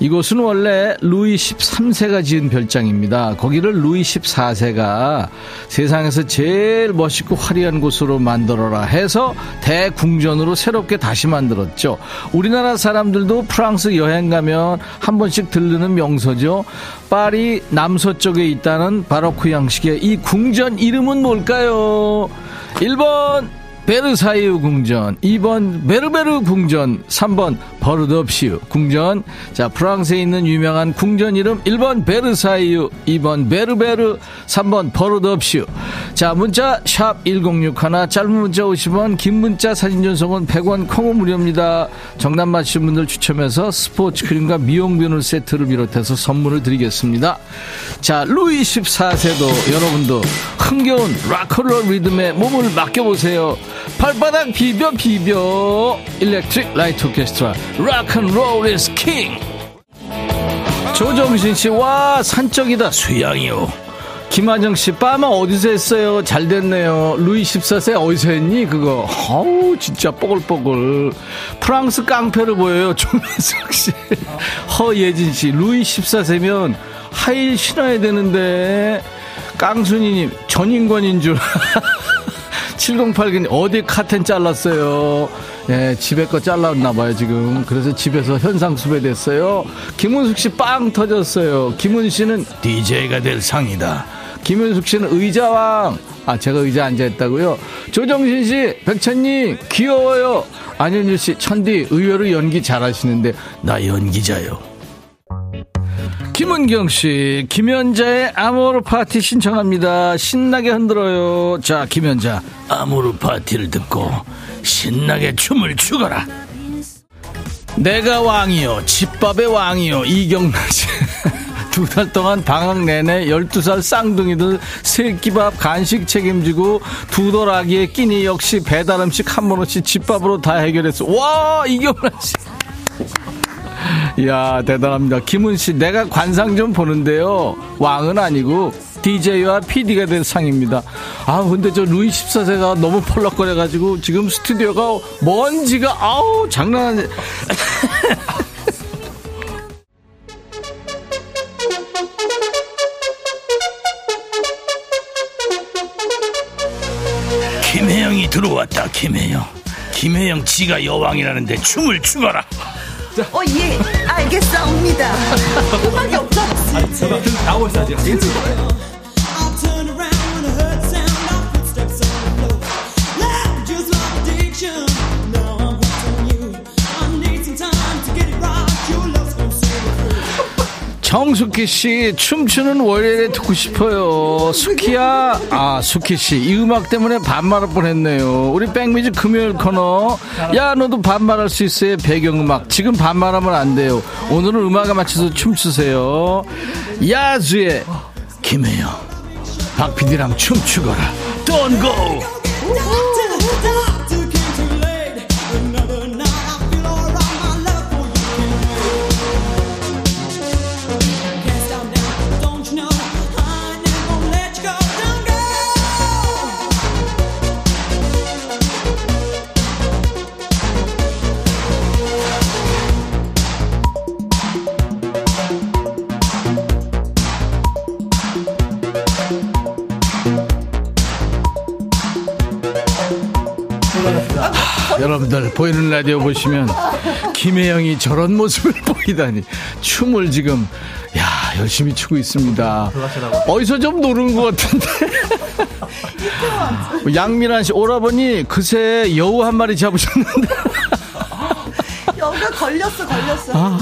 이곳은 원래 루이 13세가 지은 별장입니다. 거기를 루이 14세가 세상에서 제일 멋있고 화려한 곳으로 만들어라 해서 대궁전으로 새롭게 다시 만들었죠. 우리나라 사람들도 프랑스 여행 가면 한 번씩 들르는 명소죠. 파리 남서쪽에 있다는 바로크 양식의 이 궁전 이름은 뭘까요? 1번 베르사유 궁전, 2번 베르베르 궁전, 3번 버릇없이유 궁전. 자, 프랑스에 있는 유명한 궁전 이름 1번 베르사유, 2번 베르베르, 3번 버릇없이유. 자, 문자 샵 1061, 짧은 문자 50원, 긴 문자 사진 전송은 100원, 콩은 무료입니다. 정답 맞히신 분들 추첨해서 스포츠 크림과 미용 비누 세트를 비롯해서 선물을 드리겠습니다. 자, 루이 14세도 여러분도 흥겨운 락커롤 리듬에 몸을 맡겨보세요. 발바닥 비벼 비벼. Electric Light Orchestra, Rock and Roll is King. 조정신씨, 와 산적이다. 수양이요. 김하정씨, 빠마 어디서 했어요? 잘됐네요. 루이 14세 어디서 했니? 그거 어우 진짜 뽀글뽀글. 프랑스 깡패를 보여요. 조민석씨. 허예진씨, 루이 14세면 하일 신어야 되는데. 깡순이님, 전인권인 줄. 708님, 어디 카텐 잘랐어요? 예, 집에 거 잘랐나봐요 지금. 그래서 집에서 현상수배됐어요. 김은숙씨, 빵 터졌어요. 김은씨는 DJ가 될 상이다. 김윤숙씨는 의자왕. 아, 제가 의자 앉아있다고요? 조정신씨, 백천님 귀여워요. 안현주씨, 천디 의외로 연기 잘하시는데. 나 연기자요. 김은경씨, 김연자의 아모르 파티 신청합니다. 신나게 흔들어요. 자, 김연자, 아모르 파티를 듣고 신나게 춤을 추거라. 내가 왕이요, 집밥의 왕이요. 이경란씨. 두 달 동안 방학 내내 12살 쌍둥이들 새끼밥 간식 책임지고 두더라기에 끼니 역시 배달음식 한 번씩 집밥으로 다 해결했어. 와, 이경란씨. 이야, 대단합니다. 김은씨, 내가 관상 좀 보는데요, 왕은 아니고 DJ와 PD가 된 상입니다. 아, 근데 저 루이 14세가 너무 펄럭거려가지고 지금 스튜디오가 먼지가 아우 장난 아니야. 김혜영이 들어왔다. 김혜영 지가 여왕이라는데 춤을 추거라. 어, 예, 알겠사옵니다. 음악이 없다. 나오고 있어, 아직. 정숙희씨, 춤추는 월요일에 듣고 싶어요. 숙희야, 아, 숙희씨, 이 음악 때문에 반말할 뻔했네요. 우리 백뮤직 금요일 코너, 야 너도 반말할 수 있어요. 배경음악 지금 반말하면 안 돼요. 오늘은 음악에 맞춰서 춤추세요. 야주의 김혜영, 박PD랑 춤추거라. Don't go. 여러분들 보이는 라디오 보시면 김혜영이 저런 모습을 보이다니, 춤을 지금 야 열심히 추고 있습니다. 어디서 좀 노른 것 같은데. 양미란씨, 오라버니 그새 여우 한 마리 잡으셨는데. 여우가 걸렸어. 아,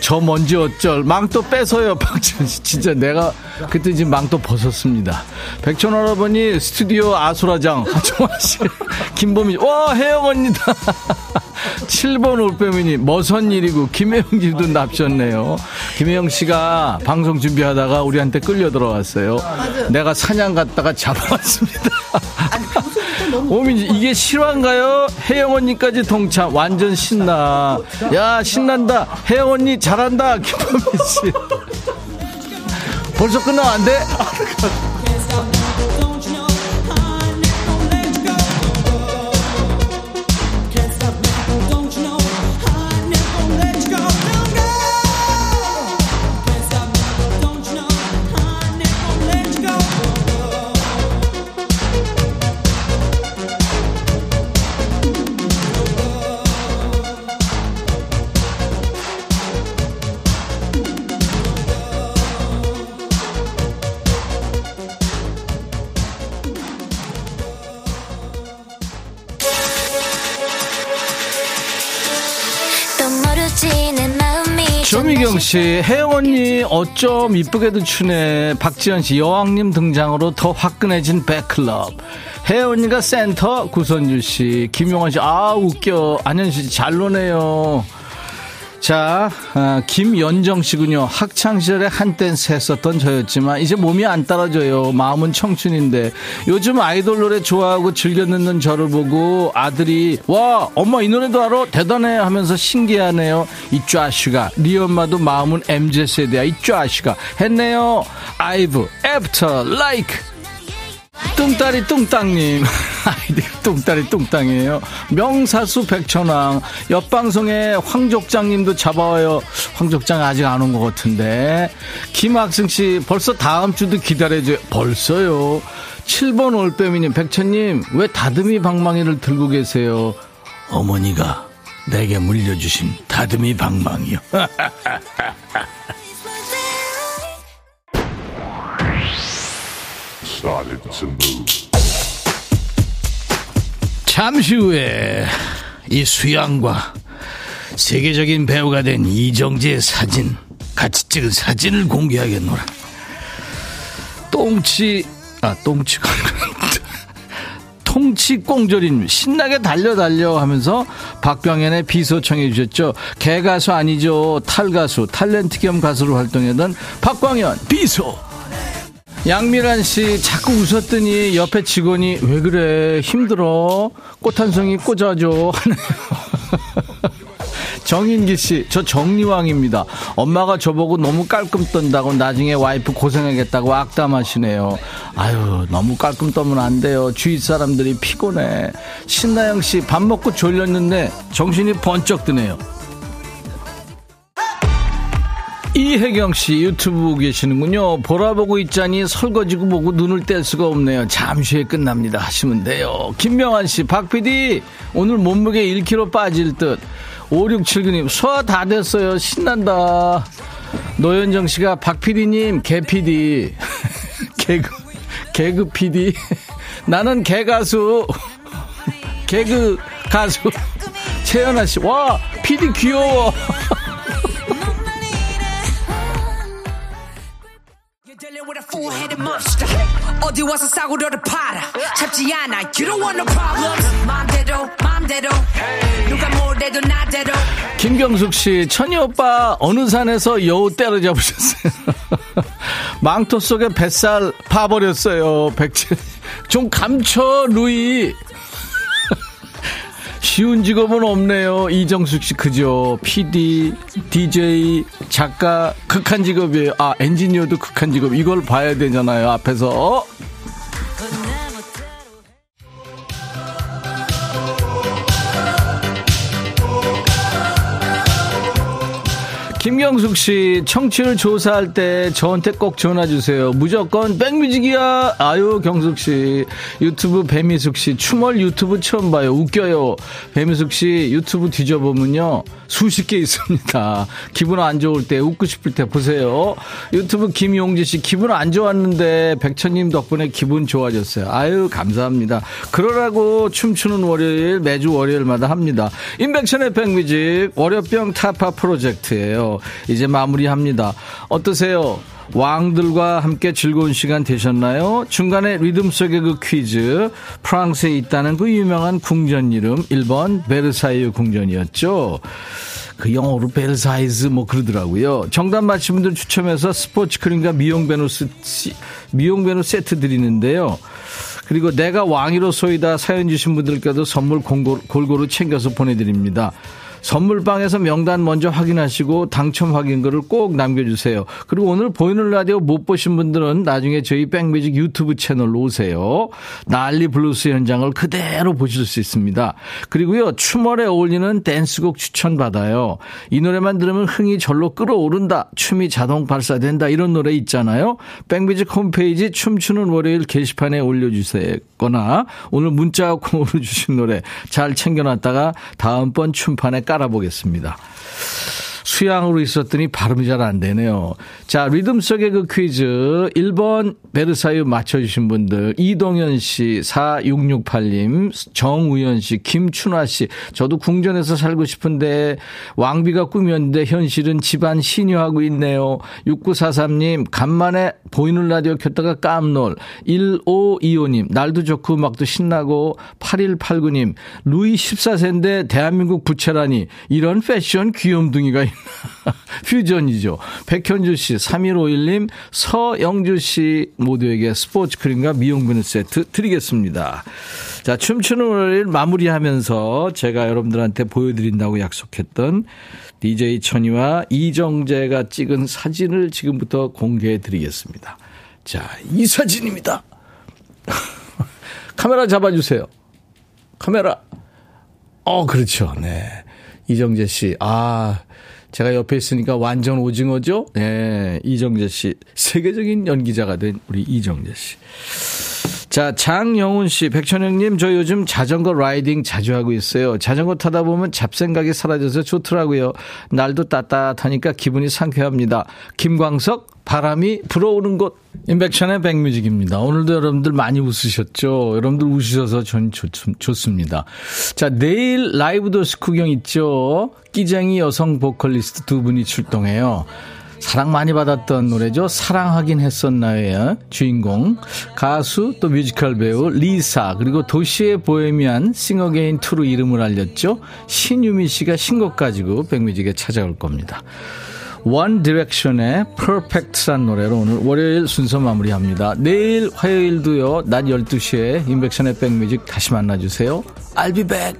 저 먼지 어쩔, 망토 빼서요. 박천씨, 진짜 내가 그때 지금 망토 벗었습니다. 백천 할아버니 스튜디오 아수라장, 하정아씨, 김범희씨, 와 혜영언니다. 7번 올빼미님, 머선일이고 김혜영씨도 납셨네요. 김혜영씨가 방송 준비하다가 우리한테 끌려 들어왔어요. 맞아요. 내가 사냥 갔다가 잡아왔습니다. 오민지, 이게 실화인가요? 혜영언니까지 동참, 완전 신나. 야, 신난다. 혜영언니 잘한다. 김범희씨. 벌써 끝나면 안 돼? 조미경씨, 혜영언니 어쩜 이쁘게도 추네. 박지연씨, 여왕님 등장으로 더 화끈해진 백클럽. 혜영언니가 센터. 구선주씨, 김용환씨, 아 웃겨. 안현씨씨, 잘 노네요. 자, 김연정씨군요. 학창시절에 한댄스 했었던 저였지만 이제 몸이 안 따라줘요. 마음은 청춘인데 요즘 아이돌 노래 좋아하고 즐겨 듣는 저를 보고 아들이 와 엄마 이 노래도 알아? 대단해 하면서 신기하네요. 이 쫘슈가 니 엄마도 마음은 MZ세대야. 이 쫘슈가 했네요. 아이브 애프터 라이크. 뚱따리 뚱땅님, 아이디 뚱따리 뚱땅이에요. 명사수 백천왕, 옆방송에 황족장님도 잡아와요. 황족장 아직 안 온 것 같은데. 김학승씨, 벌써 다음 주도 기다려줘요. 벌써요. 7번 올빼미님, 백천님 왜 다듬이 방망이를 들고 계세요? 어머니가 내게 물려주신 다듬이 방망이요. 잠시 후에 이 수양과 세계적인 배우가 된 이정재의 사진, 같이 찍은 사진을 공개하겠노라. 통치꽁조림, 신나게 달려 하면서 박병현의 비서 청해 주셨죠. 개가수 아니죠. 탈가수, 탤런트 겸 가수로 활동했던 박광현 비서. 양미란씨, 자꾸 웃었더니 옆에 직원이 왜 그래 힘들어 꽃 한 송이 꽂아줘 하네요. 정인기씨, 저 정리왕입니다. 엄마가 저보고 너무 깔끔 떤다고 나중에 와이프 고생하겠다고 악담하시네요. 아유, 너무 깔끔 떠면 안 돼요. 주위 사람들이 피곤해. 신나영씨, 밥 먹고 졸렸는데 정신이 번쩍 드네요. 이혜경씨, 유튜브 계시는군요. 보라보고 있자니 설거지고 보고 눈을 뗄 수가 없네요. 잠시 후에 끝납니다 하시면 돼요. 김명환씨, 박PD 오늘 몸무게 1kg 빠질 듯. 5679님, 소화 다 됐어요. 신난다. 노현정씨가 박PD님 개PD 개그 PD 나는 개가수 개그 가수. 채연아씨, 와 PD 귀여워. 어디 와서 싸구려를 팔아 잡지 않아. You don't want no problems. 마음대로 누가 뭐래도 나대로. 김경숙씨, 천이오빠 어느 산에서 여우 때려잡으셨어요. 망토 속에 뱃살 파버렸어요. 백질 좀 감춰 루이. 쉬운 직업은 없네요. 이정숙씨, 그죠? PD, DJ, 작가, 극한 직업이에요. 아, 엔지니어도 극한 직업. 이걸 봐야 되잖아요, 앞에서. 김경숙씨, 청취를 조사할 때 저한테 꼭 전화주세요. 무조건 백뮤직이야. 아유, 경숙씨. 유튜브 배미숙씨, 추멀 유튜브 처음 봐요. 웃겨요. 배미숙씨, 유튜브 뒤져보면요 수십 개 있습니다. 기분 안 좋을 때, 웃고 싶을 때 보세요. 유튜브 김용지씨, 기분 안 좋았는데 백천님 덕분에 기분 좋아졌어요. 아유, 감사합니다. 그러라고 춤추는 월요일, 매주 월요일마다 합니다. 임백천의 백뮤직 월요병 타파 프로젝트예요. 이제 마무리합니다. 어떠세요? 왕들과 함께 즐거운 시간 되셨나요? 중간에 리듬 속의 그 퀴즈, 프랑스에 있다는 그 유명한 궁전 이름 1번 베르사유 궁전이었죠. 그 영어로 벨사이즈 뭐 그러더라고요. 정답 맞힌 분들 추첨해서 스포츠 크림과 미용 베누 세트 드리는데요. 그리고 내가 왕위로 쏘이다 사연 주신 분들께도 선물 골고루 챙겨서 보내드립니다. 선물방에서 명단 먼저 확인하시고 당첨 확인글을 꼭 남겨주세요. 그리고 오늘 보이는 라디오 못 보신 분들은 나중에 저희 백뮤직 유튜브 채널로 오세요. 난리 블루스 현장을 그대로 보실 수 있습니다. 그리고요, 추멀에 어울리는 댄스곡 추천받아요. 이 노래만 들으면 흥이 절로 끌어오른다, 춤이 자동 발사된다, 이런 노래 있잖아요. 백뮤직 홈페이지 춤추는 월요일 게시판에 올려주시거나 오늘 문자 콩으로 주신 노래 잘 챙겨놨다가 다음번 춤판에 깔아보겠습니다. 수양으로 있었더니 발음이 잘 안 되네요. 자, 리듬 속의 그 퀴즈 1번 베르사유 맞춰주신 분들, 이동현씨, 4668님, 정우현씨, 김춘화씨, 저도 궁전에서 살고 싶은데 왕비가 꿈이었는데 현실은 집안 시녀하고 있네요. 6943님, 간만에 보이는 라디오 켰다가 깜놀. 1525님, 날도 좋고 음악도 신나고. 8189님, 루이 14세인데 대한민국 부채라니, 이런 패션 귀염둥이가 퓨전이죠. 백현주씨, 3151님, 서영주씨 모두에게 스포츠 크림과 미용 비누 세트 드리겠습니다. 자, 춤추는 월요일 마무리하면서 제가 여러분들한테 보여드린다고 약속했던 DJ 천이와 이정재가 찍은 사진을 지금부터 공개해드리겠습니다. 자, 이 사진입니다. 카메라 잡아주세요. 카메라. 그렇죠. 네, 이정재씨. 아, 제가 옆에 있으니까 완전 오징어죠? 네, 이정재 씨. 세계적인 연기자가 된 우리 이정재 씨. 자, 장영훈 씨. 백천영님, 저 요즘 자전거 라이딩 자주 하고 있어요. 자전거 타다 보면 잡생각이 사라져서 좋더라고요. 날도 따뜻하니까 기분이 상쾌합니다. 김광석, 바람이 불어오는 곳. 임백천의 백뮤직입니다. 오늘도 여러분들 많이 웃으셨죠? 여러분들 웃으셔서 전 좋습니다. 자, 내일 라이브 도시 구경 있죠? 끼쟁이 여성 보컬리스트 두 분이 출동해요. 사랑 많이 받았던 노래죠. 사랑하긴 했었나요? 주인공 가수 또 뮤지컬 배우 리사, 그리고 도시의 보헤미안 싱어게인 투로 이름을 알렸죠. 신유민 씨가 신곡 가지고 백뮤직에 찾아올 겁니다. 원 디렉션의 퍼펙트란 노래로 오늘 월요일 순서 마무리합니다. 내일 화요일도요, 낮 12시에 임백천의 백뮤직 다시 만나주세요. I'll be back.